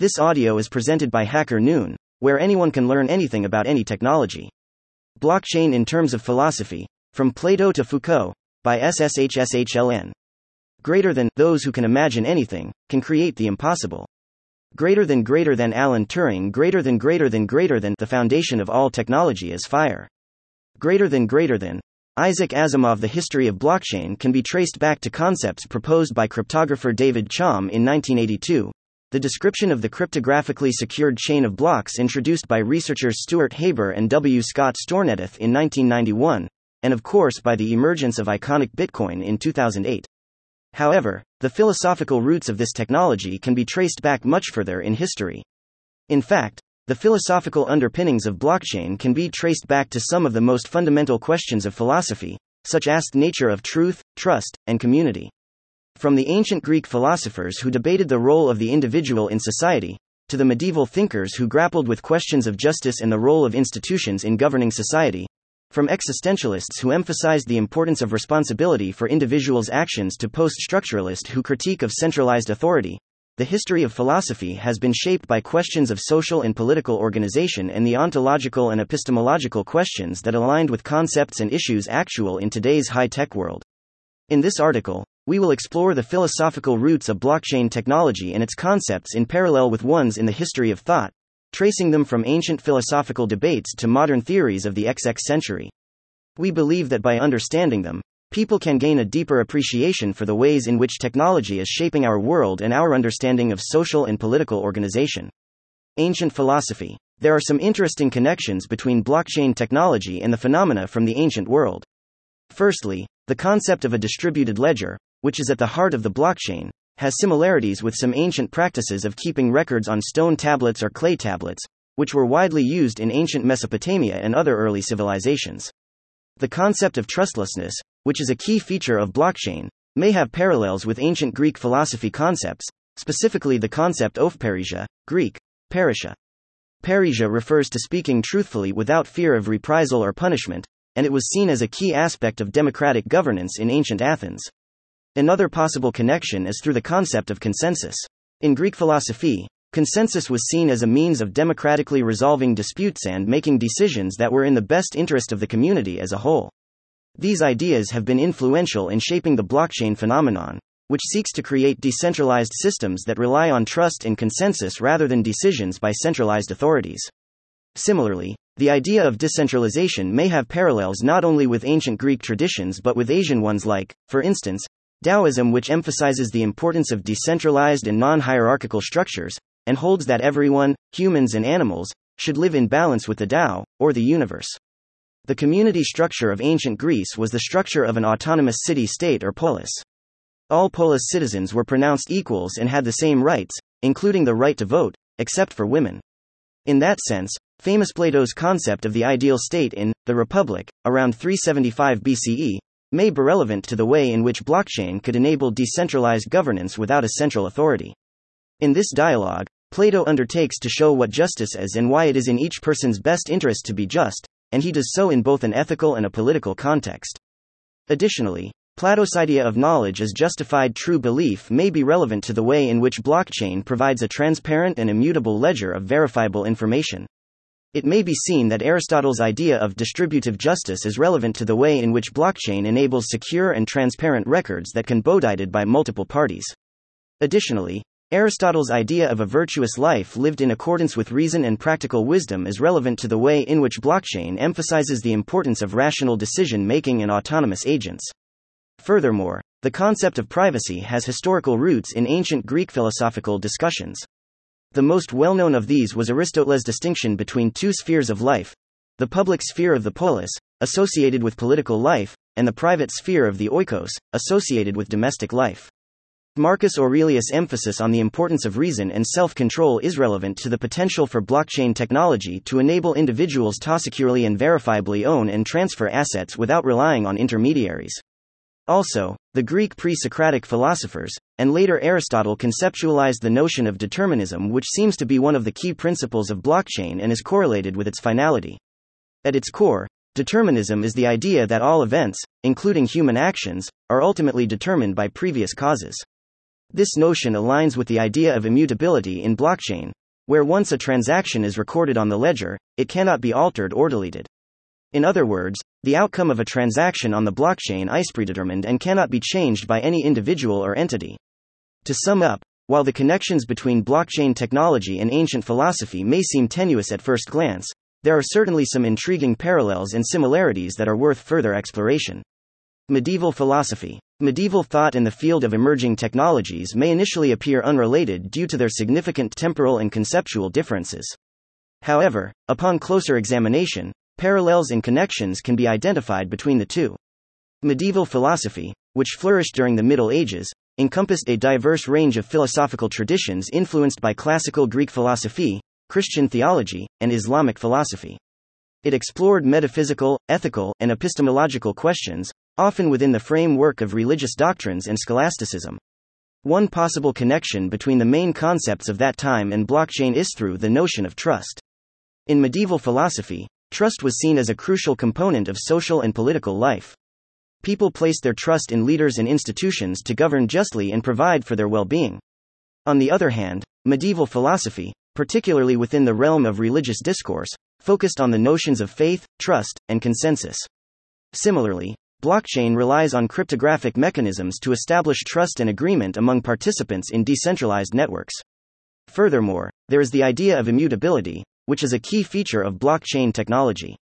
This audio is presented by Hacker Noon, where anyone can learn anything about any technology. Blockchain in Terms of Philosophy, From Plato to Foucault, by SSHSHLN. Greater than, those who can imagine anything, can create the impossible. Greater than Alan Turing. Greater than, the foundation of all technology is fire. Greater than, Isaac Asimov. The history of blockchain can be traced back to concepts proposed by cryptographer David Chaum in 1982. The description of the cryptographically secured chain of blocks introduced by researchers Stuart Haber and W. Scott Stornedith in 1991, and of course by the emergence of iconic Bitcoin in 2008. However, the philosophical roots of this technology can be traced back much further in history. In fact, the philosophical underpinnings of blockchain can be traced back to some of the most fundamental questions of philosophy, such as the nature of truth, trust, and community. From the ancient Greek philosophers who debated the role of the individual in society, to the medieval thinkers who grappled with questions of justice and the role of institutions in governing society, from existentialists who emphasized the importance of responsibility for individuals' actions to post-structuralists who critique of centralized authority, the history of philosophy has been shaped by questions of social and political organization and the ontological and epistemological questions that aligned with concepts and issues actual in today's high-tech world. In this article, we will explore the philosophical roots of blockchain technology and its concepts in parallel with ones in the history of thought, tracing them from ancient philosophical debates to modern theories of the XX century. We believe that by understanding them, people can gain a deeper appreciation for the ways in which technology is shaping our world and our understanding of social and political organization. Ancient philosophy. There are some interesting connections between blockchain technology and the phenomena from the ancient world. Firstly, the concept of a distributed ledger, which is at the heart of the blockchain, has similarities with some ancient practices of keeping records on stone tablets or clay tablets, which were widely used in ancient Mesopotamia and other early civilizations. The concept of trustlessness, which is a key feature of blockchain, may have parallels with ancient Greek philosophy concepts, specifically the concept of parrhesia, Greek, parrhesia. Parrhesia refers to speaking truthfully without fear of reprisal or punishment, and it was seen as a key aspect of democratic governance in ancient Athens. Another possible connection is through the concept of consensus. In Greek philosophy, consensus was seen as a means of democratically resolving disputes and making decisions that were in the best interest of the community as a whole. These ideas have been influential in shaping the blockchain phenomenon, which seeks to create decentralized systems that rely on trust and consensus rather than decisions by centralized authorities. Similarly, the idea of decentralization may have parallels not only with ancient Greek traditions but with Asian ones like, for instance, Taoism, which emphasizes the importance of decentralized and non-hierarchical structures, and holds that everyone, humans and animals, should live in balance with the Tao, or the universe. The community structure of ancient Greece was the structure of an autonomous city-state or polis. All polis citizens were pronounced equals and had the same rights, including the right to vote, except for women. In that sense, famous Plato's concept of the ideal state in The Republic, around 375 BCE, may be relevant to the way in which blockchain could enable decentralized governance without a central authority. In this dialogue, Plato undertakes to show what justice is and why it is in each person's best interest to be just, and he does so in both an ethical and a political context. Additionally, Plato's idea of knowledge as justified true belief may be relevant to the way in which blockchain provides a transparent and immutable ledger of verifiable information. It may be seen that Aristotle's idea of distributive justice is relevant to the way in which blockchain enables secure and transparent records that can be audited by multiple parties. Additionally, Aristotle's idea of a virtuous life lived in accordance with reason and practical wisdom is relevant to the way in which blockchain emphasizes the importance of rational decision-making and autonomous agents. Furthermore, the concept of privacy has historical roots in ancient Greek philosophical discussions. The most well-known of these was Aristotle's distinction between two spheres of life: the public sphere of the polis, associated with political life, and the private sphere of the oikos, associated with domestic life. Marcus Aurelius' emphasis on the importance of reason and self-control is relevant to the potential for blockchain technology to enable individuals to securely and verifiably own and transfer assets without relying on intermediaries. Also, the Greek pre-Socratic philosophers, and later Aristotle, conceptualized the notion of determinism, which seems to be one of the key principles of blockchain and is correlated with its finality. At its core, determinism is the idea that all events, including human actions, are ultimately determined by previous causes. This notion aligns with the idea of immutability in blockchain, where once a transaction is recorded on the ledger, it cannot be altered or deleted. In other words, the outcome of a transaction on the blockchain is predetermined and cannot be changed by any individual or entity. To sum up, while the connections between blockchain technology and ancient philosophy may seem tenuous at first glance, there are certainly some intriguing parallels and similarities that are worth further exploration. Medieval philosophy. Medieval thought in the field of emerging technologies may initially appear unrelated due to their significant temporal and conceptual differences. However, upon closer examination, parallels and connections can be identified between the two. Medieval philosophy, which flourished during the Middle Ages, encompassed a diverse range of philosophical traditions influenced by classical Greek philosophy, Christian theology, and Islamic philosophy. It explored metaphysical, ethical, and epistemological questions, often within the framework of religious doctrines and scholasticism. One possible connection between the main concepts of that time and blockchain is through the notion of trust. In medieval philosophy, trust was seen as a crucial component of social and political life. People placed their trust in leaders and institutions to govern justly and provide for their well-being. On the other hand, medieval philosophy, particularly within the realm of religious discourse, focused on the notions of faith, trust, and consensus. Similarly, blockchain relies on cryptographic mechanisms to establish trust and agreement among participants in decentralized networks. Furthermore, there is the idea of immutability, which is a key feature of blockchain technology.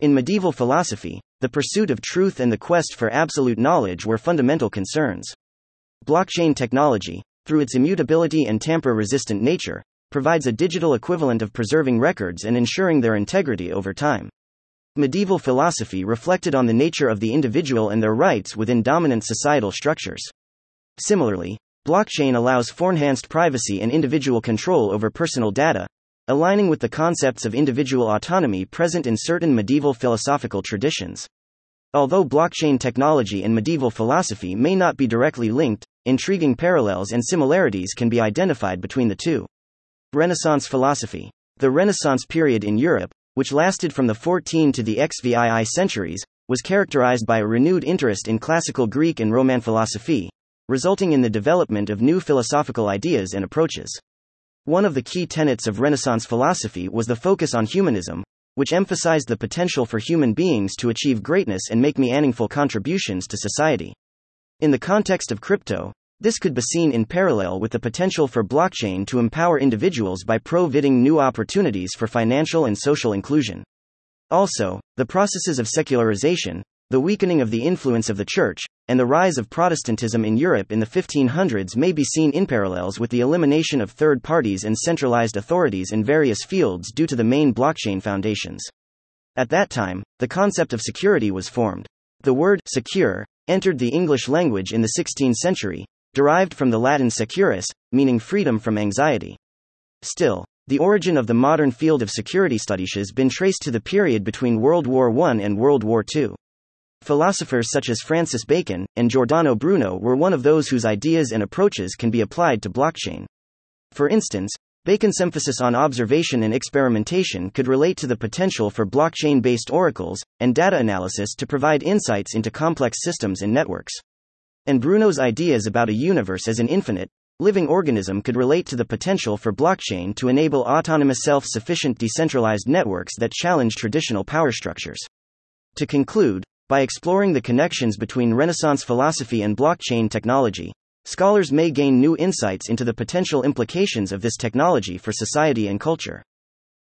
In medieval philosophy, the pursuit of truth and the quest for absolute knowledge were fundamental concerns. Blockchain technology, through its immutability and tamper-resistant nature, provides a digital equivalent of preserving records and ensuring their integrity over time. Medieval philosophy reflected on the nature of the individual and their rights within dominant societal structures. Similarly, blockchain allows for enhanced privacy and individual control over personal data, aligning with the concepts of individual autonomy present in certain medieval philosophical traditions. Although blockchain technology and medieval philosophy may not be directly linked, intriguing parallels and similarities can be identified between the two. Renaissance philosophy. The Renaissance period in Europe, which lasted from the 14th to the XVII centuries, was characterized by a renewed interest in classical Greek and Roman philosophy, resulting in the development of new philosophical ideas and approaches. One of the key tenets of Renaissance philosophy was the focus on humanism, which emphasized the potential for human beings to achieve greatness and make meaningful contributions to society. In the context of crypto, this could be seen in parallel with the potential for blockchain to empower individuals by providing new opportunities for financial and social inclusion. Also, the processes of secularization, the weakening of the influence of the church, and the rise of Protestantism in Europe in the 1500s may be seen in parallels with the elimination of third parties and centralized authorities in various fields due to the main blockchain foundations. At that time, the concept of security was formed. The word secure entered the English language in the 16th century, derived from the Latin securus, meaning freedom from anxiety. Still, the origin of the modern field of security studies has been traced to the period between World War I and World War II. Philosophers such as Francis Bacon and Giordano Bruno were one of those whose ideas and approaches can be applied to blockchain. For instance, Bacon's emphasis on observation and experimentation could relate to the potential for blockchain-based oracles and data analysis to provide insights into complex systems and networks. And Bruno's ideas about a universe as an infinite, living organism could relate to the potential for blockchain to enable autonomous self-sufficient decentralized networks that challenge traditional power structures. To conclude, by exploring the connections between Renaissance philosophy and blockchain technology, scholars may gain new insights into the potential implications of this technology for society and culture.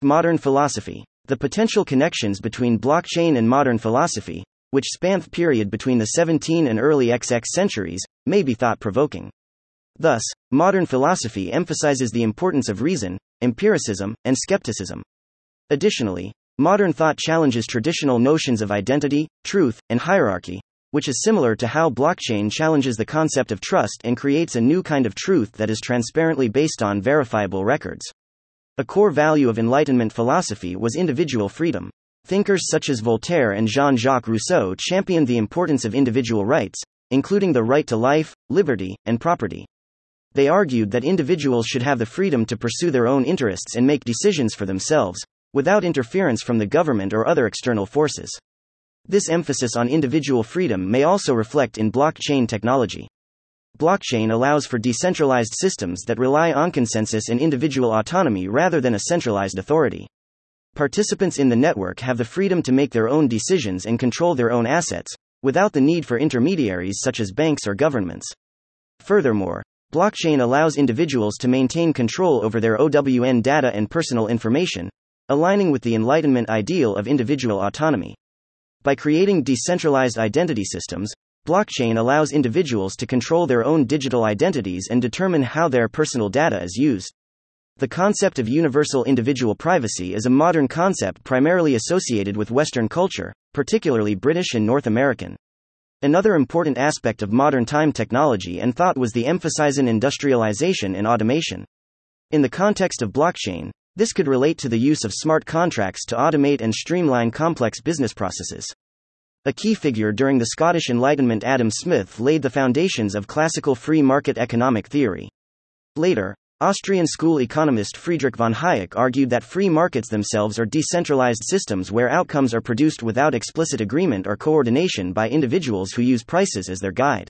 Modern philosophy. The potential connections between blockchain and modern philosophy, which spanned the period between the 17th and early XX centuries, may be thought-provoking. Thus, modern philosophy emphasizes the importance of reason, empiricism, and skepticism. Additionally, modern thought challenges traditional notions of identity, truth, and hierarchy, which is similar to how blockchain challenges the concept of trust and creates a new kind of truth that is transparently based on verifiable records. A core value of Enlightenment philosophy was individual freedom. Thinkers such as Voltaire and Jean-Jacques Rousseau championed the importance of individual rights, including the right to life, liberty, and property. They argued that individuals should have the freedom to pursue their own interests and make decisions for themselves, without interference from the government or other external forces. This emphasis on individual freedom may also reflect in blockchain technology. blockchain allows for decentralized systems that rely on consensus and individual autonomy rather than a centralized authority. Participants in the network have the freedom to make their own decisions and control their own assets, without the need for intermediaries such as banks or governments. Furthermore, blockchain allows individuals to maintain control over their own data and personal information, aligning with the Enlightenment ideal of individual autonomy. By creating decentralized identity systems, blockchain allows individuals to control their own digital identities and determine how their personal data is used. The concept of universal individual privacy is a modern concept primarily associated with Western culture, particularly British and North American. Another important aspect of modern time technology and thought was the emphasis on industrialization and automation. In the context of blockchain, this could relate to the use of smart contracts to automate and streamline complex business processes. A key figure during the Scottish Enlightenment, Adam Smith, laid the foundations of classical free market economic theory. Later, Austrian school economist Friedrich von Hayek argued that free markets themselves are decentralized systems where outcomes are produced without explicit agreement or coordination by individuals who use prices as their guide.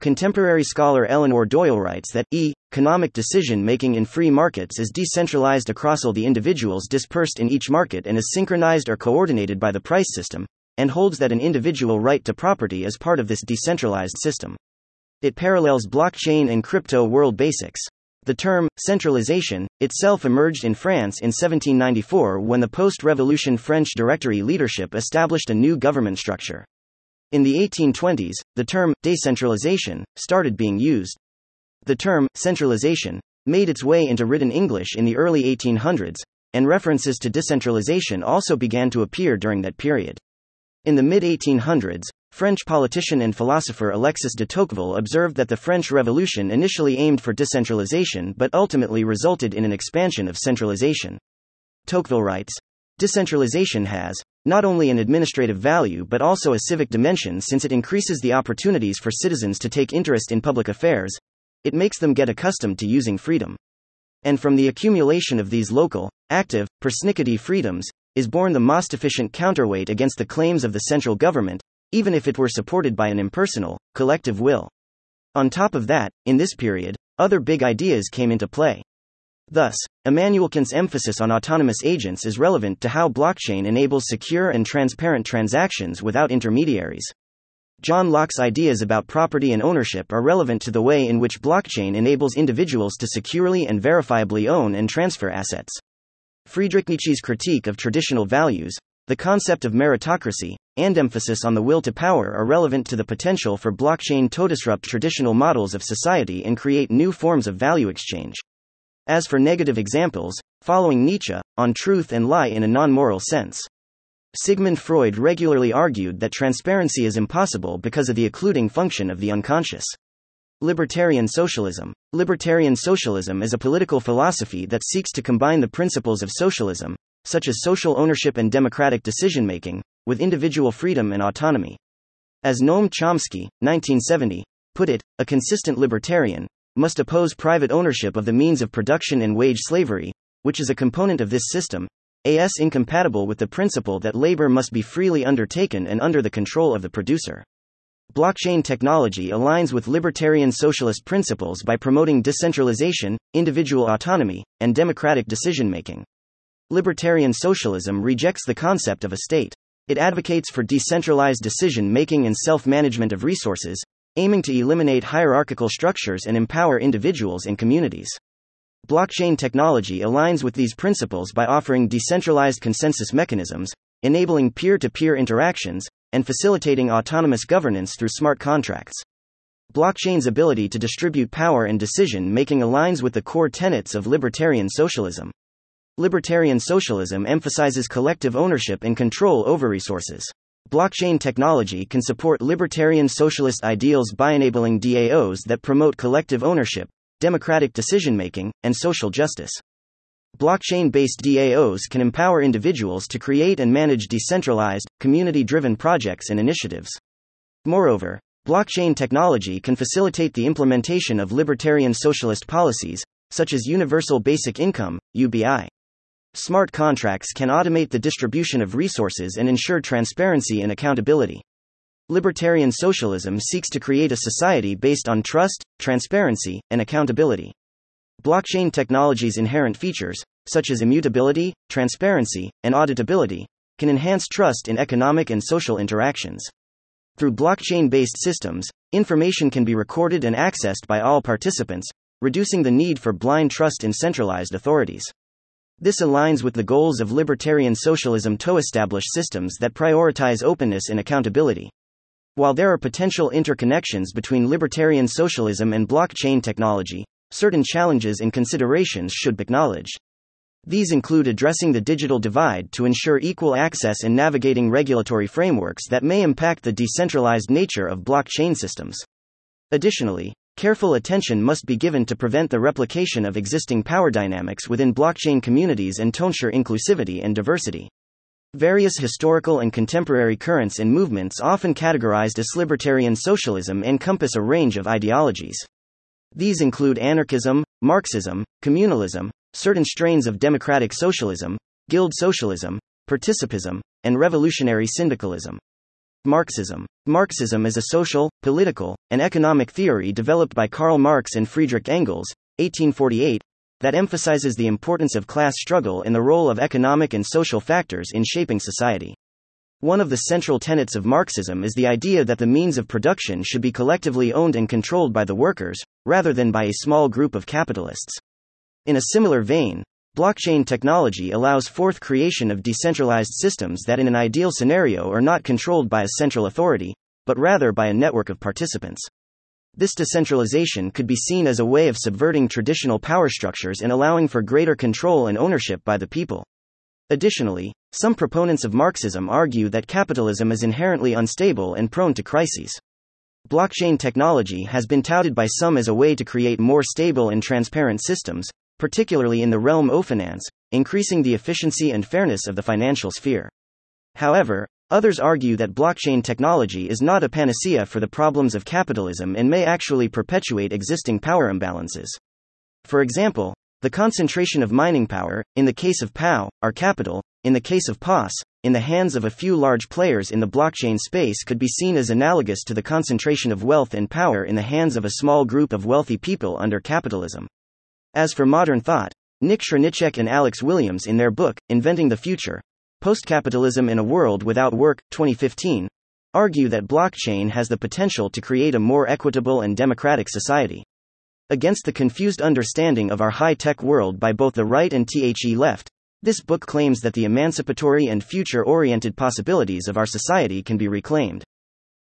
Contemporary scholar Eleanor Doyle writes that economic decision-making in free markets is decentralized across all the individuals dispersed in each market and is synchronized or coordinated by the price system, and holds that an individual right to property is part of this decentralized system. It parallels blockchain and crypto world basics. The term, centralization, itself emerged in France in 1794 when the post-revolution French directory leadership established a new government structure. In the 1820s, the term, decentralization, started being used. The term, centralization, made its way into written English in the early 1800s, and references to decentralization also began to appear during that period. In the mid-1800s, French politician and philosopher Alexis de Tocqueville observed that the French Revolution initially aimed for decentralization but ultimately resulted in an expansion of centralization. Tocqueville writes, "Decentralization has not only an administrative value but also a civic dimension since it increases the opportunities for citizens to take interest in public affairs, it makes them get accustomed to using freedom. And from the accumulation of these local, active, persnickety freedoms, is born the most efficient counterweight against the claims of the central government, even if it were supported by an impersonal, collective will." On top of that, in this period, other big ideas came into play. Thus, Immanuel Kant's emphasis on autonomous agents is relevant to how blockchain enables secure and transparent transactions without intermediaries. John Locke's ideas about property and ownership are relevant to the way in which blockchain enables individuals to securely and verifiably own and transfer assets. Friedrich Nietzsche's critique of traditional values, the concept of meritocracy, and emphasis on the will to power are relevant to the potential for blockchain to disrupt traditional models of society and create new forms of value exchange. As for negative examples, following Nietzsche, on truth and lie in a non-moral sense. Sigmund Freud regularly argued that transparency is impossible because of the occluding function of the unconscious. Libertarian socialism. Libertarian socialism is a political philosophy that seeks to combine the principles of socialism, such as social ownership and democratic decision-making, with individual freedom and autonomy. As Noam Chomsky, 1970, put it, a consistent libertarian must oppose private ownership of the means of production and wage slavery, which is a component of this system, as incompatible with the principle that labor must be freely undertaken and under the control of the producer. Blockchain technology aligns with libertarian socialist principles by promoting decentralization, individual autonomy, and democratic decision-making. Libertarian socialism rejects the concept of a state. It advocates for decentralized decision-making and self-management of resources, aiming to eliminate hierarchical structures and empower individuals and communities. Blockchain technology aligns with these principles by offering decentralized consensus mechanisms, enabling peer-to-peer interactions, and facilitating autonomous governance through smart contracts. Blockchain's ability to distribute power and decision-making aligns with the core tenets of libertarian socialism. Libertarian socialism emphasizes collective ownership and control over resources. Blockchain technology can support libertarian socialist ideals by enabling DAOs that promote collective ownership, democratic decision-making, and social justice. Blockchain-based DAOs can empower individuals to create and manage decentralized, community-driven projects and initiatives. Moreover, blockchain technology can facilitate the implementation of libertarian socialist policies, such as universal basic income, UBI. Smart contracts can automate the distribution of resources and ensure transparency and accountability. Libertarian socialism seeks to create a society based on trust, transparency, and accountability. Blockchain technology's inherent features, such as immutability, transparency, and auditability, can enhance trust in economic and social interactions. Through blockchain-based systems, information can be recorded and accessed by all participants, reducing the need for blind trust in centralized authorities. This aligns with the goals of libertarian socialism to establish systems that prioritize openness and accountability. While there are potential interconnections between libertarian socialism and blockchain technology, certain challenges and considerations should be acknowledged. These include addressing the digital divide to ensure equal access and navigating regulatory frameworks that may impact the decentralized nature of blockchain systems. Additionally, careful attention must be given to prevent the replication of existing power dynamics within blockchain communities and to ensure inclusivity and diversity. Various historical and contemporary currents and movements, often categorized as libertarian socialism, encompass a range of ideologies. These include anarchism, Marxism, communalism, certain strains of democratic socialism, guild socialism, participism, and revolutionary syndicalism. Marxism. Marxism is a social, political, and economic theory developed by Karl Marx and Friedrich Engels, 1848, that emphasizes the importance of class struggle and the role of economic and social factors in shaping society. One of the central tenets of Marxism is the idea that the means of production should be collectively owned and controlled by the workers, rather than by a small group of capitalists. In a similar vein, blockchain technology allows for the creation of decentralized systems that in an ideal scenario are not controlled by a central authority, but rather by a network of participants. This decentralization could be seen as a way of subverting traditional power structures and allowing for greater control and ownership by the people. Additionally, some proponents of Marxism argue that capitalism is inherently unstable and prone to crises. Blockchain technology has been touted by some as a way to create more stable and transparent systems, particularly in the realm of finance, increasing the efficiency and fairness of the financial sphere. However, others argue that blockchain technology is not a panacea for the problems of capitalism and may actually perpetuate existing power imbalances. For example, the concentration of mining power, in the case of POW, or capital, in the case of POS, in the hands of a few large players in the blockchain space could be seen as analogous to the concentration of wealth and power in the hands of a small group of wealthy people under capitalism. As for modern thought, Nick Srnicek and Alex Williams in their book, Inventing the Future, Post-Capitalism in a World Without Work, 2015, argue that blockchain has the potential to create a more equitable and democratic society. Against the confused understanding of our high-tech world by both the right and the left, this book claims that the emancipatory and future-oriented possibilities of our society can be reclaimed.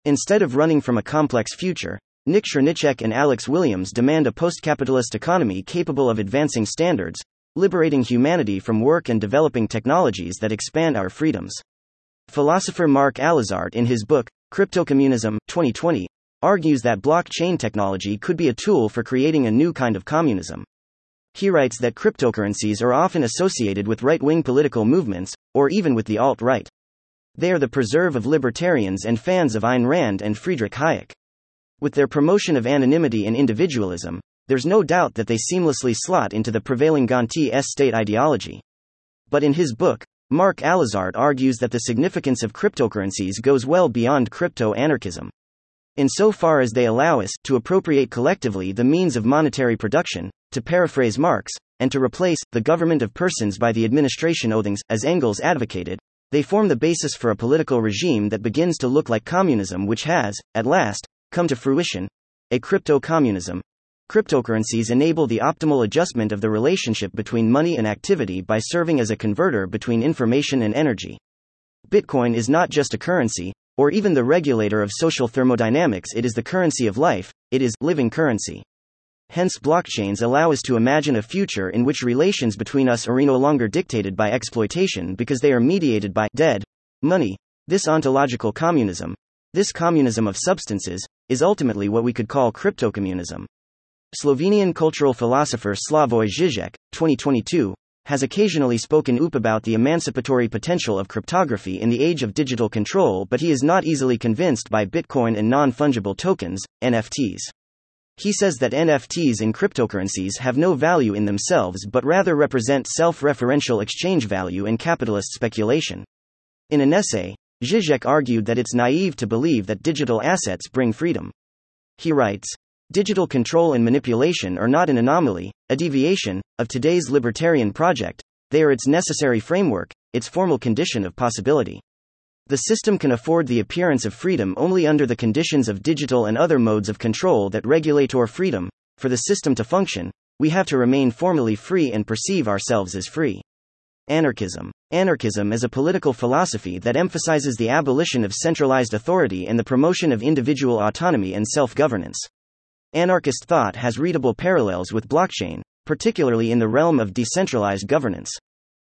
Instead of running from a complex future, Nick Srnicek and Alex Williams demand a post-capitalist economy capable of advancing standards, liberating humanity from work and developing technologies that expand our freedoms. Philosopher Mark Alizart in his book, Cryptocommunism, 2020, argues that blockchain technology could be a tool for creating a new kind of communism. He writes that cryptocurrencies are often associated with right-wing political movements, or even with the alt-right. They are the preserve of libertarians and fans of Ayn Rand and Friedrich Hayek. With their promotion of anonymity and individualism, there's no doubt that they seamlessly slot into the prevailing Gonti's state ideology. But in his book, Mark Alizart argues that the significance of cryptocurrencies goes well beyond crypto-anarchism. Insofar as they allow us to appropriate collectively the means of monetary production, to paraphrase Marx, and to replace the government of persons by the administration of things, as Engels advocated, they form the basis for a political regime that begins to look like communism, which has, at last, come to fruition, a crypto-communism. Cryptocurrencies enable the optimal adjustment of the relationship between money and activity by serving as a converter between information and energy. Bitcoin is not just a currency, or even the regulator of social thermodynamics, it is the currency of life, it is living currency. Hence, blockchains allow us to imagine a future in which relations between us are no longer dictated by exploitation because they are mediated by dead money. This ontological communism, this communism of substances, is ultimately what we could call cryptocommunism. Slovenian cultural philosopher Slavoj Žižek, 2022, has occasionally spoken up about the emancipatory potential of cryptography in the age of digital control, but he is not easily convinced by Bitcoin and non-fungible tokens, NFTs. He says that NFTs and cryptocurrencies have no value in themselves but rather represent self-referential exchange value and capitalist speculation. In an essay, Zizek argued that it's naive to believe that digital assets bring freedom. He writes, "Digital control and manipulation are not an anomaly, a deviation, of today's libertarian project, they are its necessary framework, its formal condition of possibility. The system can afford the appearance of freedom only under the conditions of digital and other modes of control that regulate our freedom. For the system to function, we have to remain formally free and perceive ourselves as free." Anarchism. Anarchism is a political philosophy that emphasizes the abolition of centralized authority and the promotion of individual autonomy and self-governance. Anarchist thought has readable parallels with blockchain, particularly in the realm of decentralized governance.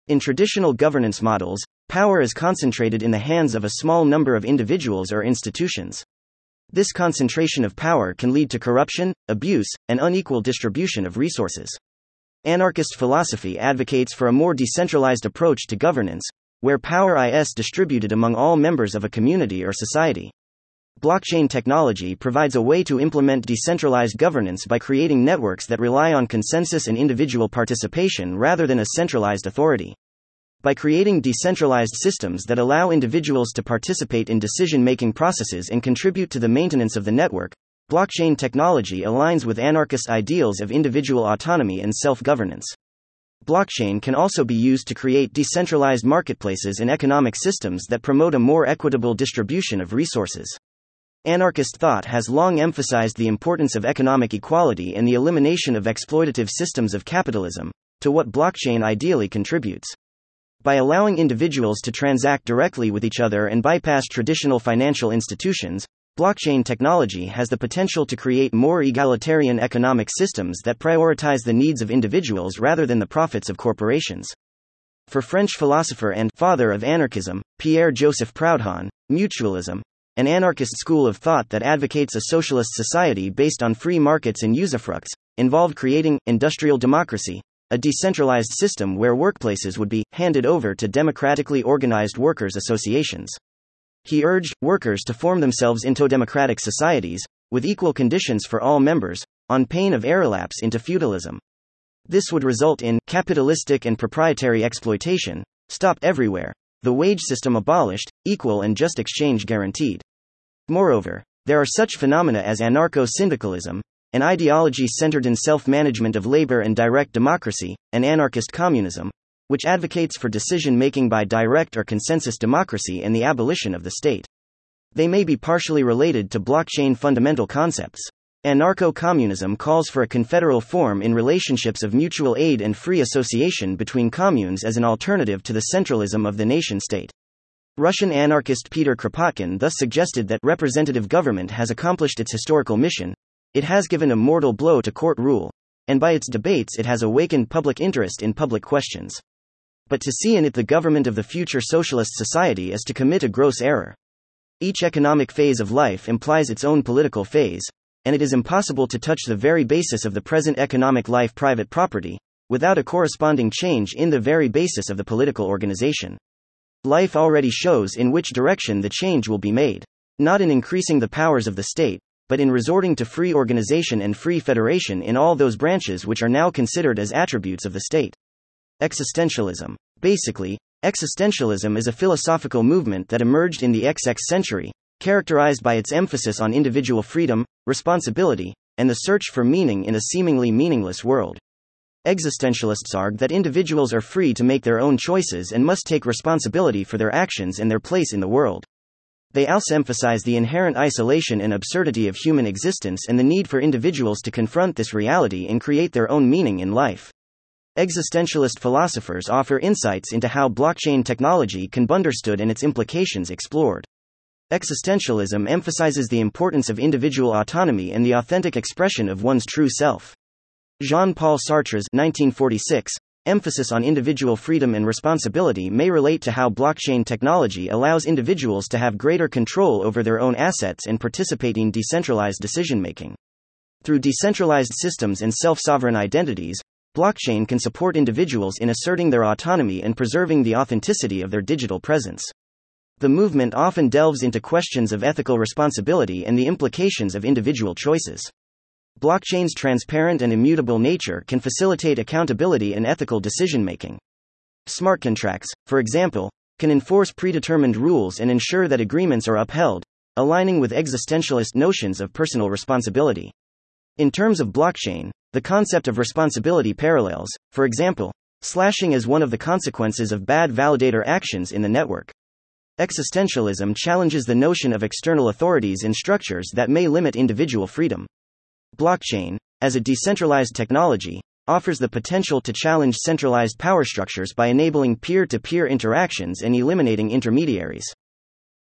In traditional governance models, power is concentrated in the hands of a small number of individuals or institutions. This concentration of power can lead to corruption, abuse, and unequal distribution of resources. Anarchist philosophy advocates for a more decentralized approach to governance, where power is distributed among all members of a community or society. Blockchain technology provides a way to implement decentralized governance by creating networks that rely on consensus and individual participation rather than a centralized authority. By creating decentralized systems that allow individuals to participate in decision-making processes and contribute to the maintenance of the network, blockchain technology aligns with anarchist ideals of individual autonomy and self-governance. Blockchain can also be used to create decentralized marketplaces and economic systems that promote a more equitable distribution of resources. Anarchist thought has long emphasized the importance of economic equality and the elimination of exploitative systems of capitalism, to what blockchain ideally contributes. By allowing individuals to transact directly with each other and bypass traditional financial institutions, blockchain technology has the potential to create more egalitarian economic systems that prioritize the needs of individuals rather than the profits of corporations. For French philosopher and father of anarchism, Pierre-Joseph Proudhon, mutualism, an anarchist school of thought that advocates a socialist society based on free markets and usufructs, involved creating industrial democracy, a decentralized system where workplaces would be handed over to democratically organized workers' associations. He urged workers to form themselves into democratic societies, with equal conditions for all members, on pain of airlapse into feudalism. This would result in capitalistic and proprietary exploitation, stopped everywhere, the wage system abolished, equal and just exchange guaranteed. Moreover, there are such phenomena as anarcho-syndicalism, an ideology centered in self-management of labor and direct democracy, and anarchist communism, which advocates for decision-making by direct or consensus democracy and the abolition of the state. They may be partially related to blockchain fundamental concepts. Anarcho-communism calls for a confederal form in relationships of mutual aid and free association between communes as an alternative to the centralism of the nation-state. Russian anarchist Peter Kropotkin thus suggested that representative government has accomplished its historical mission. It has given a mortal blow to court rule, and by its debates it has awakened public interest in public questions. But to see in it the government of the future socialist society is to commit a gross error. Each economic phase of life implies its own political phase, and it is impossible to touch the very basis of the present economic life, private property, without a corresponding change in the very basis of the political organization. Life already shows in which direction the change will be made, not in increasing the powers of the state, but in resorting to free organization and free federation in all those branches which are now considered as attributes of the state. Existentialism. Basically, existentialism is a philosophical movement that emerged in the XX century, characterized by its emphasis on individual freedom, responsibility, and the search for meaning in a seemingly meaningless world. Existentialists argue that individuals are free to make their own choices and must take responsibility for their actions and their place in the world. They also emphasize the inherent isolation and absurdity of human existence and the need for individuals to confront this reality and create their own meaning in life. Existentialist philosophers offer insights into how blockchain technology can be understood and its implications explored. Existentialism emphasizes the importance of individual autonomy and the authentic expression of one's true self. Jean-Paul Sartre's 1946 emphasis on individual freedom and responsibility may relate to how blockchain technology allows individuals to have greater control over their own assets and participate in decentralized decision-making. Through decentralized systems and self-sovereign identities, blockchain can support individuals in asserting their autonomy and preserving the authenticity of their digital presence. The movement often delves into questions of ethical responsibility and the implications of individual choices. Blockchain's transparent and immutable nature can facilitate accountability and ethical decision-making. Smart contracts, for example, can enforce predetermined rules and ensure that agreements are upheld, aligning with existentialist notions of personal responsibility. In terms of blockchain, the concept of responsibility parallels, for example, slashing as one of the consequences of bad validator actions in the network. Existentialism challenges the notion of external authorities and structures that may limit individual freedom. Blockchain, as a decentralized technology, offers the potential to challenge centralized power structures by enabling peer-to-peer interactions and eliminating intermediaries.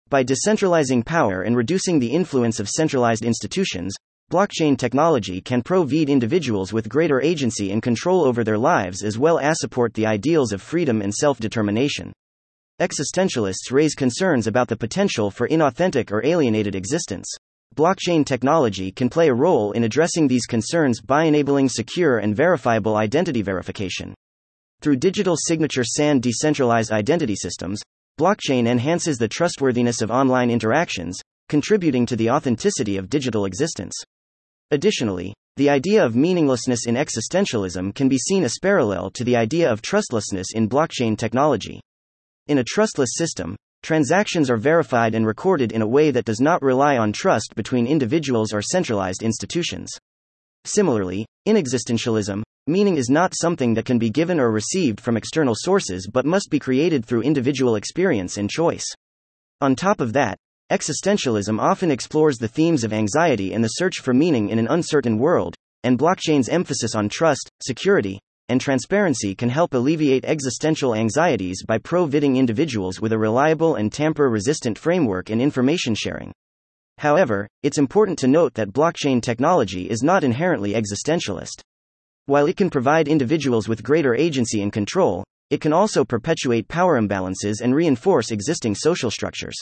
By decentralizing power and reducing the influence of centralized institutions, blockchain technology can provide individuals with greater agency and control over their lives, as well as support the ideals of freedom and self-determination. Existentialists raise concerns about the potential for inauthentic or alienated existence. Blockchain technology can play a role in addressing these concerns by enabling secure and verifiable identity verification. Through digital signatures and decentralized identity systems, blockchain enhances the trustworthiness of online interactions, contributing to the authenticity of digital existence. Additionally, the idea of meaninglessness in existentialism can be seen as parallel to the idea of trustlessness in blockchain technology. In a trustless system, transactions are verified and recorded in a way that does not rely on trust between individuals or centralized institutions. Similarly, in existentialism, meaning is not something that can be given or received from external sources but must be created through individual experience and choice. On top of that, existentialism often explores the themes of anxiety and the search for meaning in an uncertain world, and blockchain's emphasis on trust, security, and transparency can help alleviate existential anxieties by providing individuals with a reliable and tamper-resistant framework in information sharing. However, it's important to note that blockchain technology is not inherently existentialist. While it can provide individuals with greater agency and control, it can also perpetuate power imbalances and reinforce existing social structures.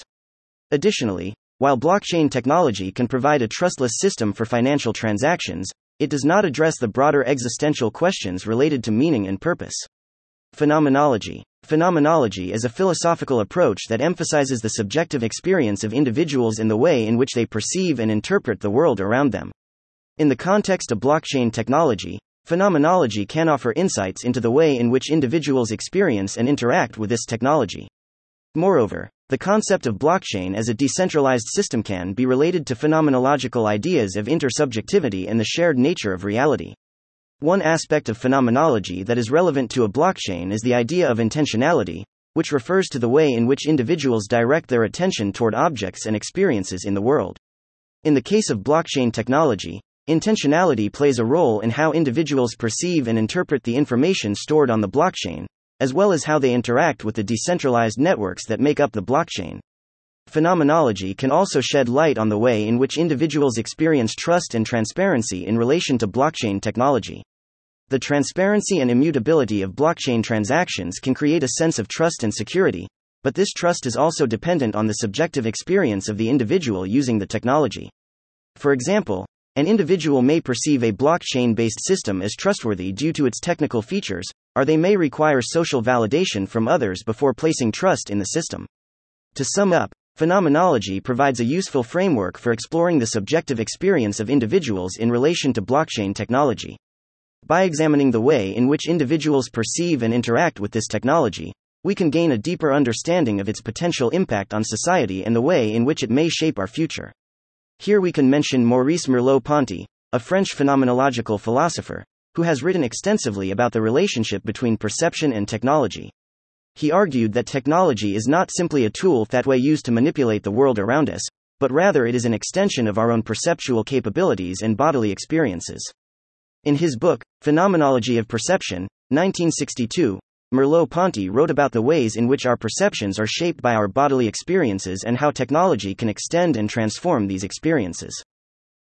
Additionally, while blockchain technology can provide a trustless system for financial transactions, it does not address the broader existential questions related to meaning and purpose. Phenomenology. Phenomenology is a philosophical approach that emphasizes the subjective experience of individuals in the way in which they perceive and interpret the world around them. In the context of blockchain technology, phenomenology can offer insights into the way in which individuals experience and interact with this technology. Moreover, the concept of blockchain as a decentralized system can be related to phenomenological ideas of intersubjectivity and the shared nature of reality. One aspect of phenomenology that is relevant to a blockchain is the idea of intentionality, which refers to the way in which individuals direct their attention toward objects and experiences in the world. In the case of blockchain technology, intentionality plays a role in how individuals perceive and interpret the information stored on the blockchain, as well as how they interact with the decentralized networks that make up the blockchain. Phenomenology can also shed light on the way in which individuals experience trust and transparency in relation to blockchain technology. The transparency and immutability of blockchain transactions can create a sense of trust and security, but this trust is also dependent on the subjective experience of the individual using the technology. For example, an individual may perceive a blockchain-based system as trustworthy due to its technical features, or they may require social validation from others before placing trust in the system. To sum up, phenomenology provides a useful framework for exploring the subjective experience of individuals in relation to blockchain technology. By examining the way in which individuals perceive and interact with this technology, we can gain a deeper understanding of its potential impact on society and the way in which it may shape our future. Here we can mention Maurice Merleau-Ponty, a French phenomenological philosopher, who has written extensively about the relationship between perception and technology. He argued that technology is not simply a tool that we use to manipulate the world around us, but rather it is an extension of our own perceptual capabilities and bodily experiences. In his book, Phenomenology of Perception, 1962, Merleau-Ponty wrote about the ways in which our perceptions are shaped by our bodily experiences and how technology can extend and transform these experiences.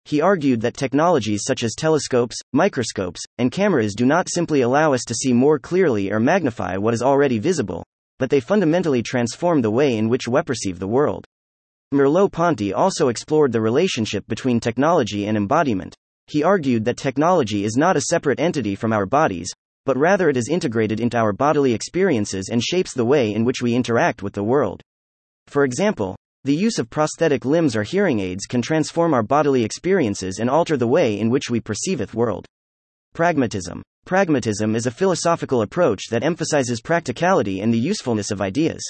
He argued that technologies such as telescopes, microscopes, and cameras do not simply allow us to see more clearly or magnify what is already visible, but they fundamentally transform the way in which we perceive the world. Merleau-Ponty also explored the relationship between technology and embodiment. He argued that technology is not a separate entity from our bodies, but rather it is integrated into our bodily experiences and shapes the way in which we interact with the world. For example, the use of prosthetic limbs or hearing aids can transform our bodily experiences and alter the way in which we perceive the world. Pragmatism. Pragmatism is a philosophical approach that emphasizes practicality and the usefulness of ideas.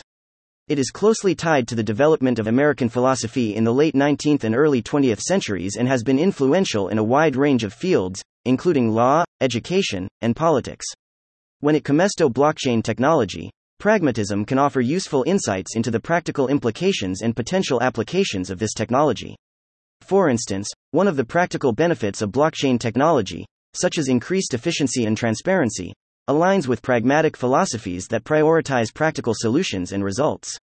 It is closely tied to the development of American philosophy in the late 19th and early 20th centuries and has been influential in a wide range of fields, including law, education, and politics. When it comes to blockchain technology, pragmatism can offer useful insights into the practical implications and potential applications of this technology. For instance, one of the practical benefits of blockchain technology, such as increased efficiency and transparency, aligns with pragmatic philosophies that prioritize practical solutions and results.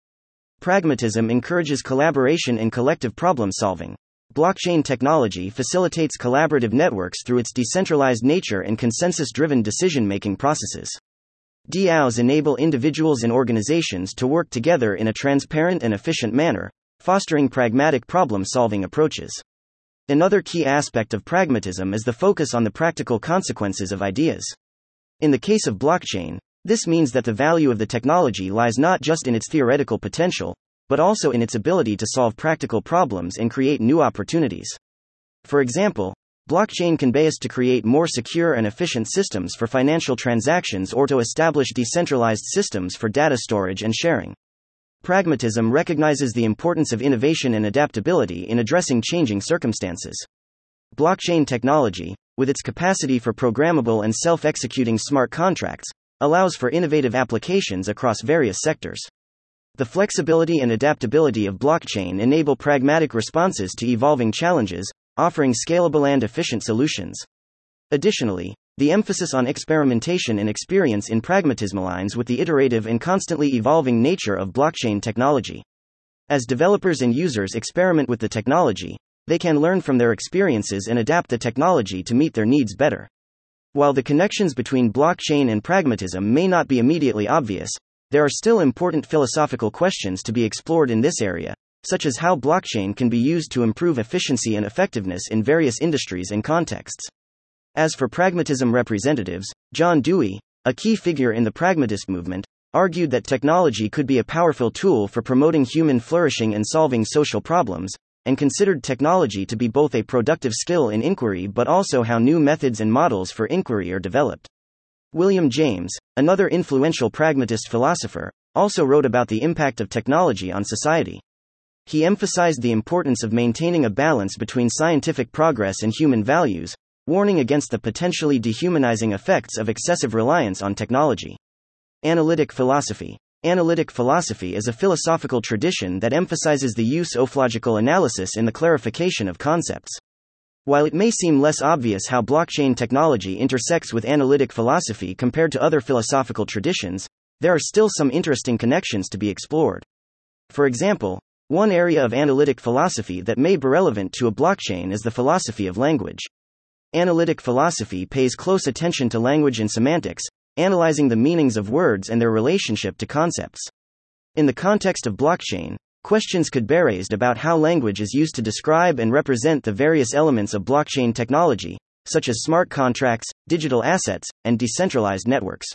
Pragmatism encourages collaboration and collective problem-solving. Blockchain technology facilitates collaborative networks through its decentralized nature and consensus-driven decision-making processes. DAOs enable individuals and organizations to work together in a transparent and efficient manner, fostering pragmatic problem-solving approaches. Another key aspect of pragmatism is the focus on the practical consequences of ideas. In the case of blockchain, this means that the value of the technology lies not just in its theoretical potential, but also in its ability to solve practical problems and create new opportunities. For example, blockchain can be used to create more secure and efficient systems for financial transactions or to establish decentralized systems for data storage and sharing. Pragmatism recognizes the importance of innovation and adaptability in addressing changing circumstances. Blockchain technology, with its capacity for programmable and self-executing smart contracts, allows for innovative applications across various sectors. The flexibility and adaptability of blockchain enable pragmatic responses to evolving challenges, offering scalable and efficient solutions. Additionally, the emphasis on experimentation and experience in pragmatism aligns with the iterative and constantly evolving nature of blockchain technology. As developers and users experiment with the technology, they can learn from their experiences and adapt the technology to meet their needs better. While the connections between blockchain and pragmatism may not be immediately obvious, there are still important philosophical questions to be explored in this area, such as how blockchain can be used to improve efficiency and effectiveness in various industries and contexts. As for pragmatism representatives, John Dewey, a key figure in the pragmatist movement, argued that technology could be a powerful tool for promoting human flourishing and solving social problems, and considered technology to be both a productive skill in inquiry but also how new methods and models for inquiry are developed. William James, another influential pragmatist philosopher, also wrote about the impact of technology on society. He emphasized the importance of maintaining a balance between scientific progress and human values, warning against the potentially dehumanizing effects of excessive reliance on technology. Analytic philosophy. Analytic philosophy is a philosophical tradition that emphasizes the use of logical analysis in the clarification of concepts. While it may seem less obvious how blockchain technology intersects with analytic philosophy compared to other philosophical traditions, there are still some interesting connections to be explored. For example, one area of analytic philosophy that may be relevant to a blockchain is the philosophy of language. Analytic philosophy pays close attention to language and semantics, analyzing the meanings of words and their relationship to concepts. In the context of blockchain, questions could be raised about how language is used to describe and represent the various elements of blockchain technology, such as smart contracts, digital assets, and decentralized networks.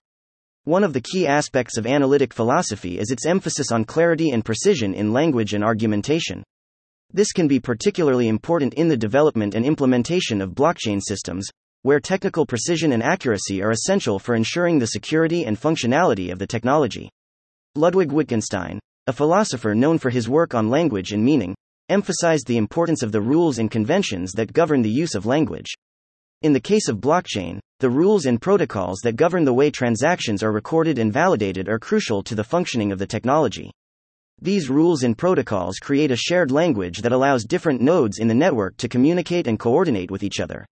One of the key aspects of analytic philosophy is its emphasis on clarity and precision in language and argumentation. This can be particularly important in the development and implementation of blockchain systems, where technical precision and accuracy are essential for ensuring the security and functionality of the technology. Ludwig Wittgenstein, a philosopher known for his work on language and meaning, emphasized the importance of the rules and conventions that govern the use of language. In the case of blockchain, the rules and protocols that govern the way transactions are recorded and validated are crucial to the functioning of the technology. These rules and protocols create a shared language that allows different nodes in the network to communicate and coordinate with each other.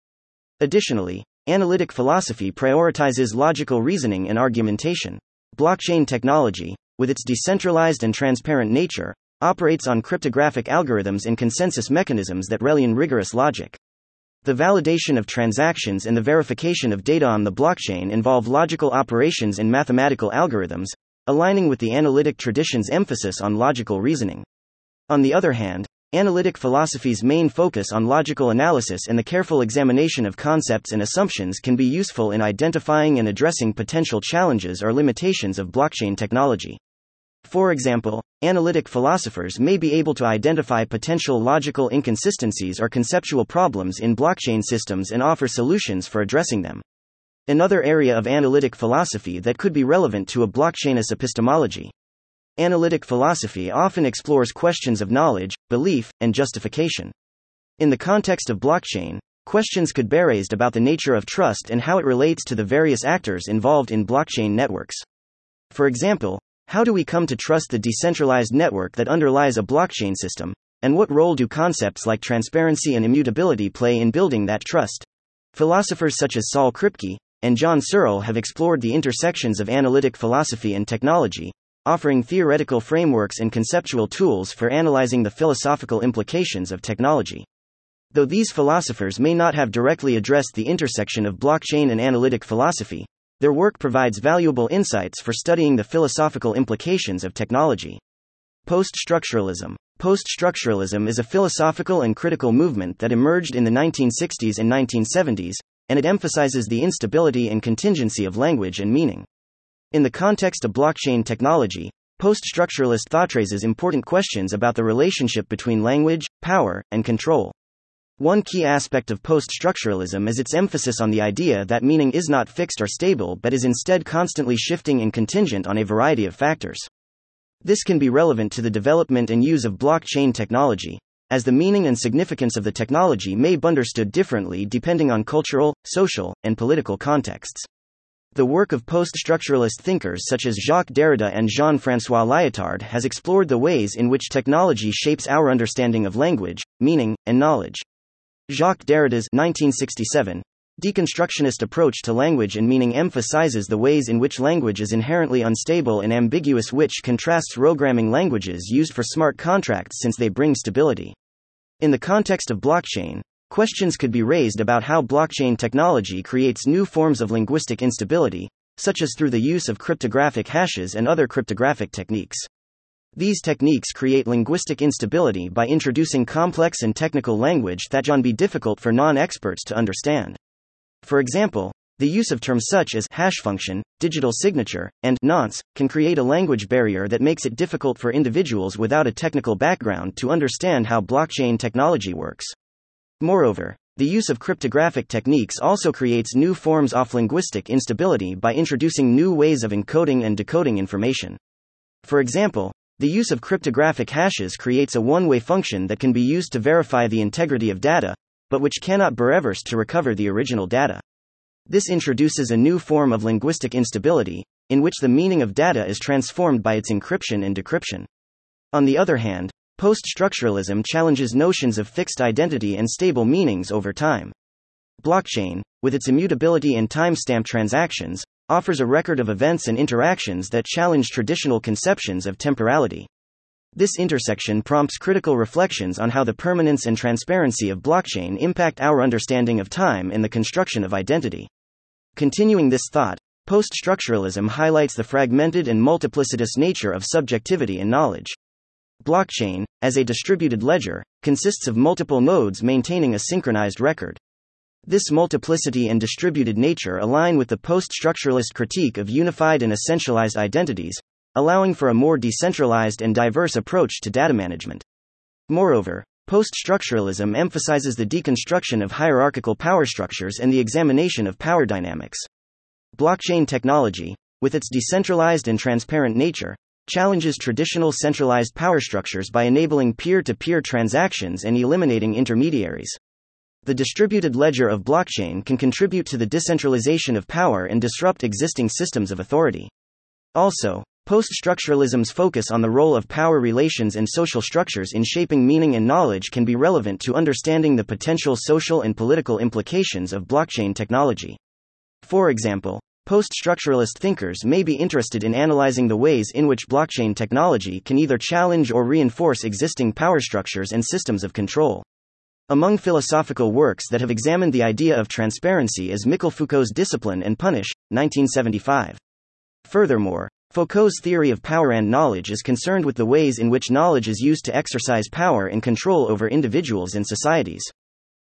Additionally, analytic philosophy prioritizes logical reasoning and argumentation. Blockchain technology, with its decentralized and transparent nature, operates on cryptographic algorithms and consensus mechanisms that rely on rigorous logic. The validation of transactions and the verification of data on the blockchain involve logical operations and mathematical algorithms, aligning with the analytic tradition's emphasis on logical reasoning. On the other hand, analytic philosophy's main focus on logical analysis and the careful examination of concepts and assumptions can be useful in identifying and addressing potential challenges or limitations of blockchain technology. For example, analytic philosophers may be able to identify potential logical inconsistencies or conceptual problems in blockchain systems and offer solutions for addressing them. Another area of analytic philosophy that could be relevant to a blockchain is epistemology. Analytic philosophy often explores questions of knowledge, belief, and justification. In the context of blockchain, questions could be raised about the nature of trust and how it relates to the various actors involved in blockchain networks. For example, how do we come to trust the decentralized network that underlies a blockchain system, and what role do concepts like transparency and immutability play in building that trust? Philosophers such as Saul Kripke and John Searle have explored the intersections of analytic philosophy and technology, offering theoretical frameworks and conceptual tools for analyzing the philosophical implications of technology. Though these philosophers may not have directly addressed the intersection of blockchain and analytic philosophy, their work provides valuable insights for studying the philosophical implications of technology. Post-structuralism. Post-structuralism is a philosophical and critical movement that emerged in the 1960s and 1970s, and it emphasizes the instability and contingency of language and meaning. In the context of blockchain technology, post-structuralist thought raises important questions about the relationship between language, power, and control. One key aspect of post-structuralism is its emphasis on the idea that meaning is not fixed or stable but is instead constantly shifting and contingent on a variety of factors. This can be relevant to the development and use of blockchain technology, as the meaning and significance of the technology may be understood differently depending on cultural, social, and political contexts. The work of post-structuralist thinkers such as Jacques Derrida and Jean-François Lyotard has explored the ways in which technology shapes our understanding of language, meaning, and knowledge. Jacques Derrida's 1967 deconstructionist approach to language and meaning emphasizes the ways in which language is inherently unstable and ambiguous, which contrasts programming languages used for smart contracts since they bring stability. In the context of blockchain, questions could be raised about how blockchain technology creates new forms of linguistic instability, such as through the use of cryptographic hashes and other cryptographic techniques. These techniques create linguistic instability by introducing complex and technical language that can be difficult for non-experts to understand. For example, the use of terms such as hash function, digital signature, and nonce can create a language barrier that makes it difficult for individuals without a technical background to understand how blockchain technology works. Moreover, the use of cryptographic techniques also creates new forms of linguistic instability by introducing new ways of encoding and decoding information. For example, the use of cryptographic hashes creates a one-way function that can be used to verify the integrity of data, but which cannot be reversed to recover the original data. This introduces a new form of linguistic instability, in which the meaning of data is transformed by its encryption and decryption. On the other hand, post-structuralism challenges notions of fixed identity and stable meanings over time. Blockchain, with its immutability and timestamp transactions, offers a record of events and interactions that challenge traditional conceptions of temporality. This intersection prompts critical reflections on how the permanence and transparency of blockchain impact our understanding of time and the construction of identity. Continuing this thought, post-structuralism highlights the fragmented and multiplicitous nature of subjectivity and knowledge. Blockchain, as a distributed ledger, consists of multiple nodes maintaining a synchronized record. This multiplicity and distributed nature align with the post-structuralist critique of unified and essentialized identities, allowing for a more decentralized and diverse approach to data management. Moreover, post-structuralism emphasizes the deconstruction of hierarchical power structures and the examination of power dynamics. Blockchain technology, with its decentralized and transparent nature, challenges traditional centralized power structures by enabling peer-to-peer transactions and eliminating intermediaries. The distributed ledger of blockchain can contribute to the decentralization of power and disrupt existing systems of authority. Also, post-structuralism's focus on the role of power relations and social structures in shaping meaning and knowledge can be relevant to understanding the potential social and political implications of blockchain technology. For example, post-structuralist thinkers may be interested in analyzing the ways in which blockchain technology can either challenge or reinforce existing power structures and systems of control. Among philosophical works that have examined the idea of transparency is Michel Foucault's Discipline and Punish, 1975. Furthermore, Foucault's theory of power and knowledge is concerned with the ways in which knowledge is used to exercise power and control over individuals and societies.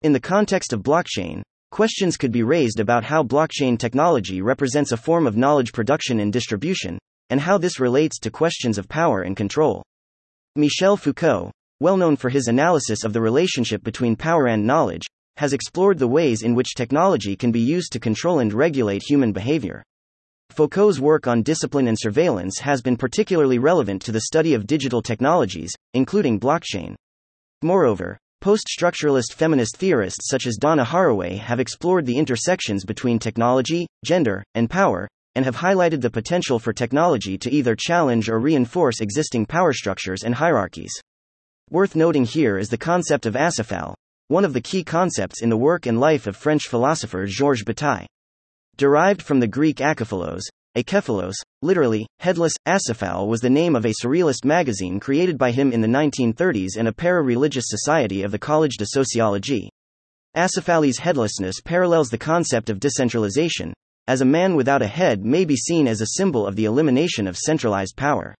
In the context of blockchain, questions could be raised about how blockchain technology represents a form of knowledge production and distribution, and how this relates to questions of power and control. Michel Foucault, well known for his analysis of the relationship between power and knowledge, has explored the ways in which technology can be used to control and regulate human behavior. Foucault's work on discipline and surveillance has been particularly relevant to the study of digital technologies, including blockchain. Moreover, post-structuralist feminist theorists such as Donna Haraway have explored the intersections between technology, gender, and power, and have highlighted the potential for technology to either challenge or reinforce existing power structures and hierarchies. Worth noting here is the concept of asyphale, one of the key concepts in the work and life of French philosopher Georges Bataille. Derived from the Greek akephalos, akephalos, literally, headless, asyphale was the name of a surrealist magazine created by him in the 1930s and a para-religious society of the Collège de Sociologie. Asyphale's headlessness parallels the concept of decentralization, as a man without a head may be seen as a symbol of the elimination of centralized power.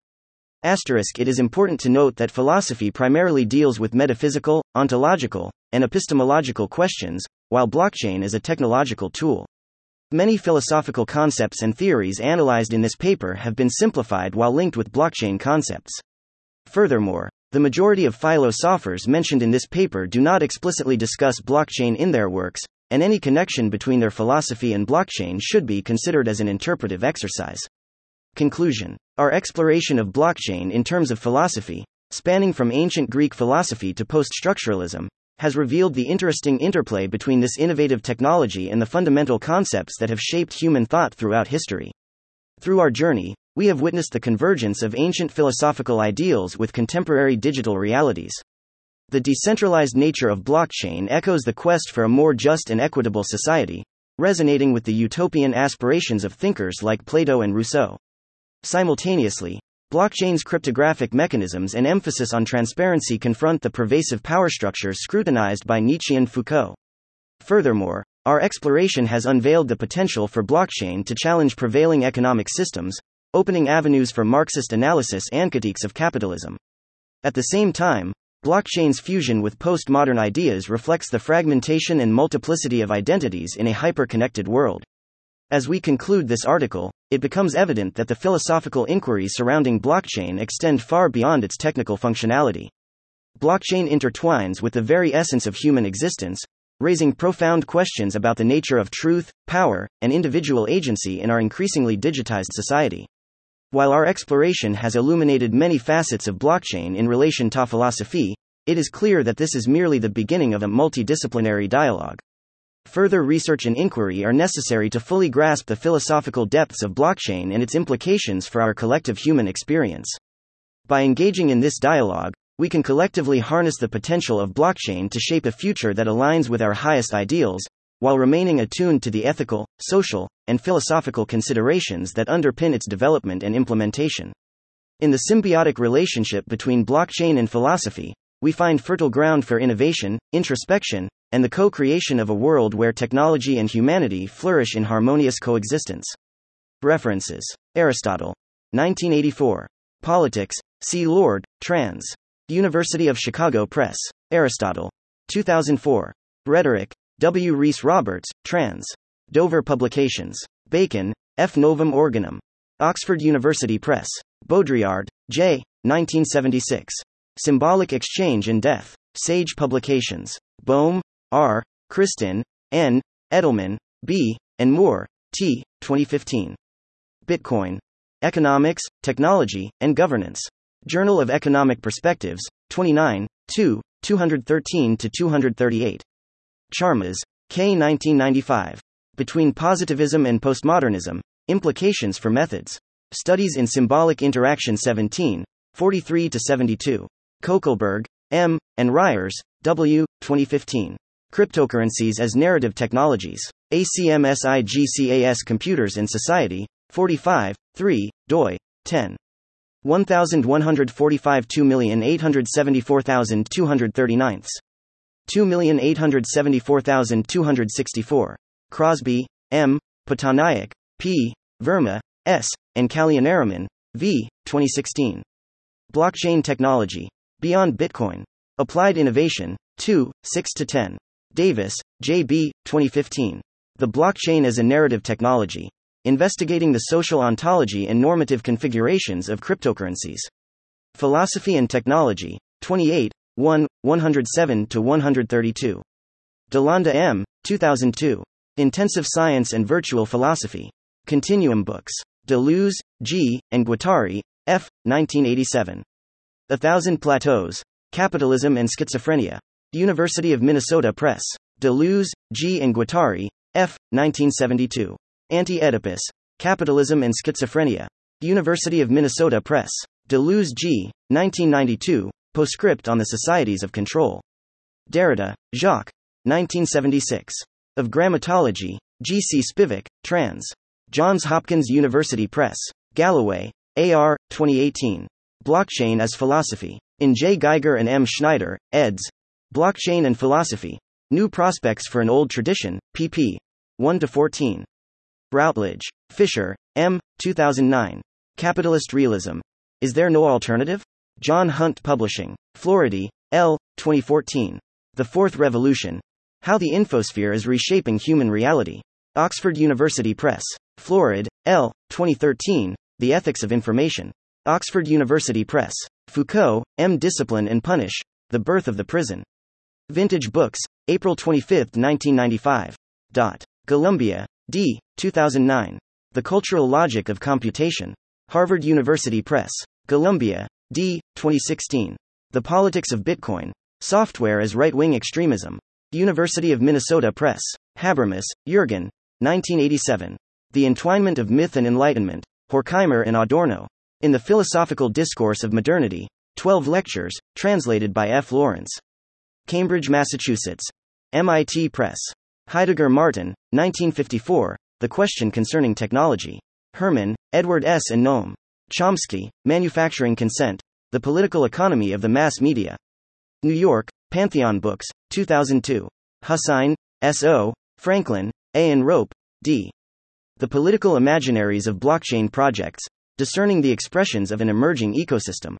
Asterisk. It is important to note that philosophy primarily deals with metaphysical, ontological, and epistemological questions, while blockchain is a technological tool. Many philosophical concepts and theories analyzed in this paper have been simplified while linked with blockchain concepts. Furthermore, the majority of philosophers mentioned in this paper do not explicitly discuss blockchain in their works, and any connection between their philosophy and blockchain should be considered as an interpretive exercise. Conclusion. Our exploration of blockchain in terms of philosophy, spanning from ancient Greek philosophy to post-structuralism, has revealed the interesting interplay between this innovative technology and the fundamental concepts that have shaped human thought throughout history. Through our journey, we have witnessed the convergence of ancient philosophical ideals with contemporary digital realities. The decentralized nature of blockchain echoes the quest for a more just and equitable society, resonating with the utopian aspirations of thinkers like Plato and Rousseau. Simultaneously, blockchain's cryptographic mechanisms and emphasis on transparency confront the pervasive power structures scrutinized by Nietzsche and Foucault. Furthermore, our exploration has unveiled the potential for blockchain to challenge prevailing economic systems, opening avenues for Marxist analysis and critiques of capitalism. At the same time, blockchain's fusion with postmodern ideas reflects the fragmentation and multiplicity of identities in a hyper-connected world. As we conclude this article, it becomes evident that the philosophical inquiries surrounding blockchain extend far beyond its technical functionality. Blockchain intertwines with the very essence of human existence, raising profound questions about the nature of truth, power, and individual agency in our increasingly digitized society. While our exploration has illuminated many facets of blockchain in relation to philosophy, it is clear that this is merely the beginning of a multidisciplinary dialogue. Further research and inquiry are necessary to fully grasp the philosophical depths of blockchain and its implications for our collective human experience. By engaging in this dialogue, we can collectively harness the potential of blockchain to shape a future that aligns with our highest ideals, while remaining attuned to the ethical, social, and philosophical considerations that underpin its development and implementation. In the symbiotic relationship between blockchain and philosophy, we find fertile ground for innovation, introspection, and the co-creation of a world where technology and humanity flourish in harmonious coexistence. References. Aristotle. 1984. Politics. C. Lord, trans. University of Chicago Press. Aristotle. 2004. Rhetoric. W. Rees Roberts, trans. Dover Publications. Bacon, F. Novum Organum. Oxford University Press. Baudrillard, J. 1976. Symbolic Exchange and Death. Sage Publications. Bohm, R., Kristin, N., Edelman, B., and Moore, T., 2015. Bitcoin. Economics, Technology, and Governance. Journal of Economic Perspectives, 29, 2, 213-238. Charmas, K. 1995. Between Positivism and Postmodernism, Implications for Methods. Studies in Symbolic Interaction 17, 43-72. Koeckelberg, M., and Ryers, W., 2015. Cryptocurrencies as Narrative Technologies. ACMSIGCAS Computers in Society, 45, 3, doi, 10. 1145 2874239. 2874264. Crosby, M., Patanayak, P., Verma, S., and Kalyanaraman, V., 2016. Blockchain Technology. Beyond Bitcoin. Applied Innovation, 2, 6-10. Davis, J.B., 2015. The Blockchain as a Narrative Technology. Investigating the Social Ontology and Normative Configurations of Cryptocurrencies. Philosophy and Technology, 28, 1, 107-132. Delanda M., 2002. Intensive Science and Virtual Philosophy. Continuum Books. Deleuze, G., and Guattari, F., 1987. 1,000 Plateaus. Capitalism and Schizophrenia. University of Minnesota Press. Deleuze, G. and Guattari, F. 1972. Anti-Oedipus. Capitalism and Schizophrenia. University of Minnesota Press. Deleuze, G. 1992. Postscript on the Societies of Control. Derrida, Jacques. 1976. Of Grammatology. G. C. Spivak, trans. Johns Hopkins University Press. Galloway, A.R. 2018. Blockchain as Philosophy. In J. Geiger and M. Schneider, eds. Blockchain and Philosophy. New Prospects for an Old Tradition, pp. 1-14. Routledge. Fisher, M. 2009. Capitalist Realism. Is There No Alternative? John Hunt Publishing. Floridi, L. 2014. The Fourth Revolution. How the Infosphere is Reshaping Human Reality. Oxford University Press. Florid, L. 2013. The Ethics of Information. Oxford University Press. Foucault, M. Discipline and Punish. The Birth of the Prison. Vintage Books, April 25, 1995. Columbia, D. 2009. The Cultural Logic of Computation. Harvard University Press. Columbia, D. 2016. The Politics of Bitcoin. Software as Right-Wing Extremism. University of Minnesota Press. Habermas, Jürgen. 1987. The Entwinement of Myth and Enlightenment. Horkheimer and Adorno. In the Philosophical Discourse of Modernity. 12 Lectures, translated by F. Lawrence. Cambridge, Massachusetts. MIT Press. Heidegger Martin, 1954, The Question Concerning Technology. Herman, Edward S. and Noam Chomsky, Manufacturing Consent, The Political Economy of the Mass Media. New York, Pantheon Books, 2002. Hussain, S.O., Franklin, A. and Rope, D. The Political Imaginaries of Blockchain Projects, Discerning the Expressions of an Emerging Ecosystem.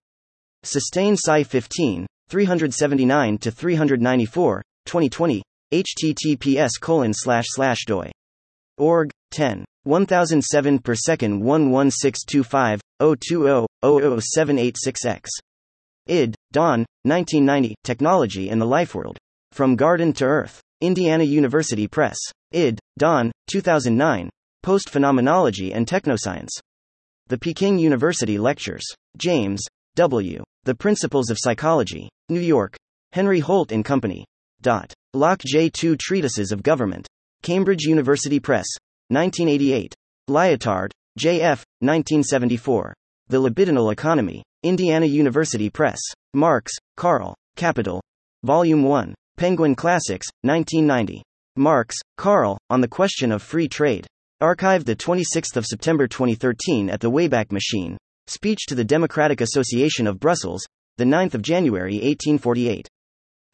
Sustain Sci 15, 379-394, 2020, https://doi.org/1007/s/11625.020.00786x. Id. Don, 1990, Technology and the Life World. From Garden to Earth. Indiana University Press. Id. Don, 2009, Post-Phenomenology and Technoscience. The Peking University Lectures. James, W. The Principles of Psychology. New York. Henry Holt and Company. Locke J2 Treatises of Government. Cambridge University Press. 1988. Lyotard, J.F., 1974. The Libidinal Economy. Indiana University Press. Marx, Karl. Capital. Volume 1. Penguin Classics, 1990. Marx, Karl, On the Question of Free Trade. Archived 26 September 2013 at the Wayback Machine. Speech to the Democratic Association of Brussels, 9 January 1848.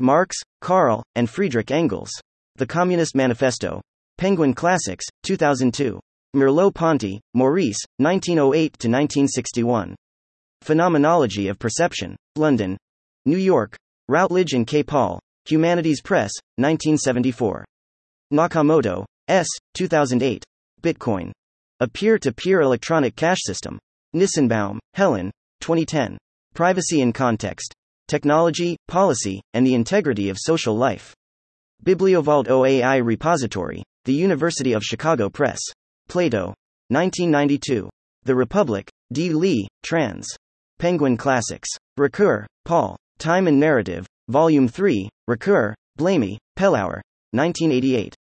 Marx, Karl, and Friedrich Engels. The Communist Manifesto. Penguin Classics, 2002. Merleau-Ponty, Maurice, 1908-1961. Phenomenology of Perception. London. New York. Routledge and K. Paul. Humanities Press, 1974. Nakamoto, S., 2008. Bitcoin. A Peer-to-Peer Electronic Cash System. Nissenbaum, Helen, 2010. Privacy in Context. Technology, Policy, and the Integrity of Social Life. Bibliovault OAI Repository, The University of Chicago Press. Plato. 1992. The Republic, D. Lee, trans. Penguin Classics. Ricoeur, Paul. Time and Narrative, Volume 3, Ricoeur, Blamey, Pellauer. 1988.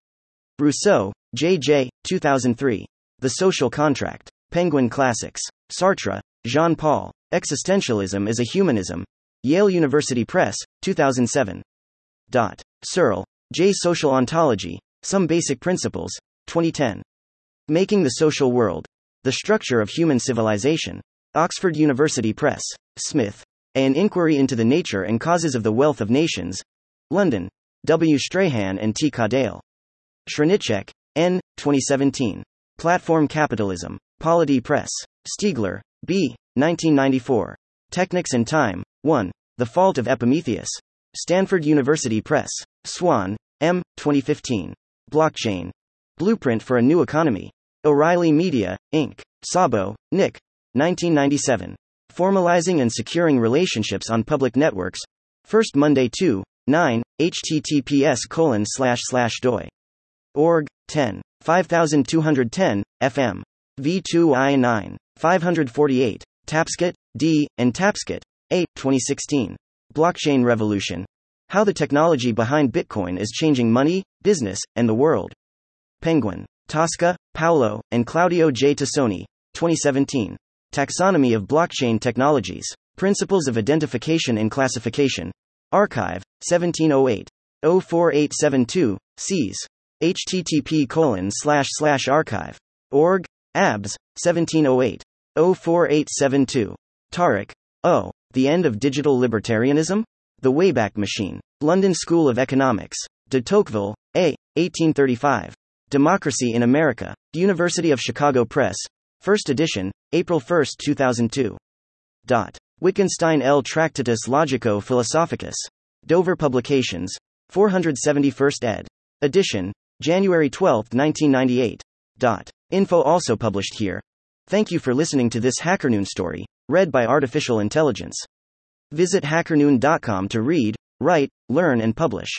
Rousseau, J. J., 2003. The Social Contract. Penguin Classics. Sartre, Jean-Paul. Existentialism is a Humanism. Yale University Press, 2007. Searle, J. Social Ontology, Some Basic Principles, 2010. Making the Social World. The Structure of Human Civilization. Oxford University Press. Smith. An Inquiry into the Nature and Causes of the Wealth of Nations. London. W. Strahan and T. Caudale. Srnicek, N. 2017. Platform Capitalism. Polity Press. Stiegler, B. 1994. Technics and Time. 1. The Fault of Epimetheus. Stanford University Press. Swan, M. 2015. Blockchain. Blueprint for a New Economy. O'Reilly Media, Inc. Szabo, Nick. 1997. Formalizing and Securing Relationships on Public Networks. First Monday 2.9. https://doi.org/10.5210 FM. V2I9, 548, Tapscott, D., and Tapscott, A., 2016. Blockchain Revolution. How the technology behind Bitcoin is changing money, business, and the world. Penguin. Tosca, Paolo, and Claudio J. Tassoni, 2017. Taxonomy of Blockchain Technologies. Principles of Identification and Classification. Archive, 1708. 04872, Cs. http://archive.org, abs, 1708. 04872. Tarek, O. The End of Digital Libertarianism? The Wayback Machine. London School of Economics. De Tocqueville, A. 1835. Democracy in America. University of Chicago Press. First edition, April 1, 2002. Wittgenstein L. Tractatus Logico-Philosophicus. Dover Publications. 471st ed. Edition, January 12, 1998. Info also published here. Thank you for listening to this Hacker Noon story, read by Artificial Intelligence. Visit hackernoon.com to read, write, learn and publish.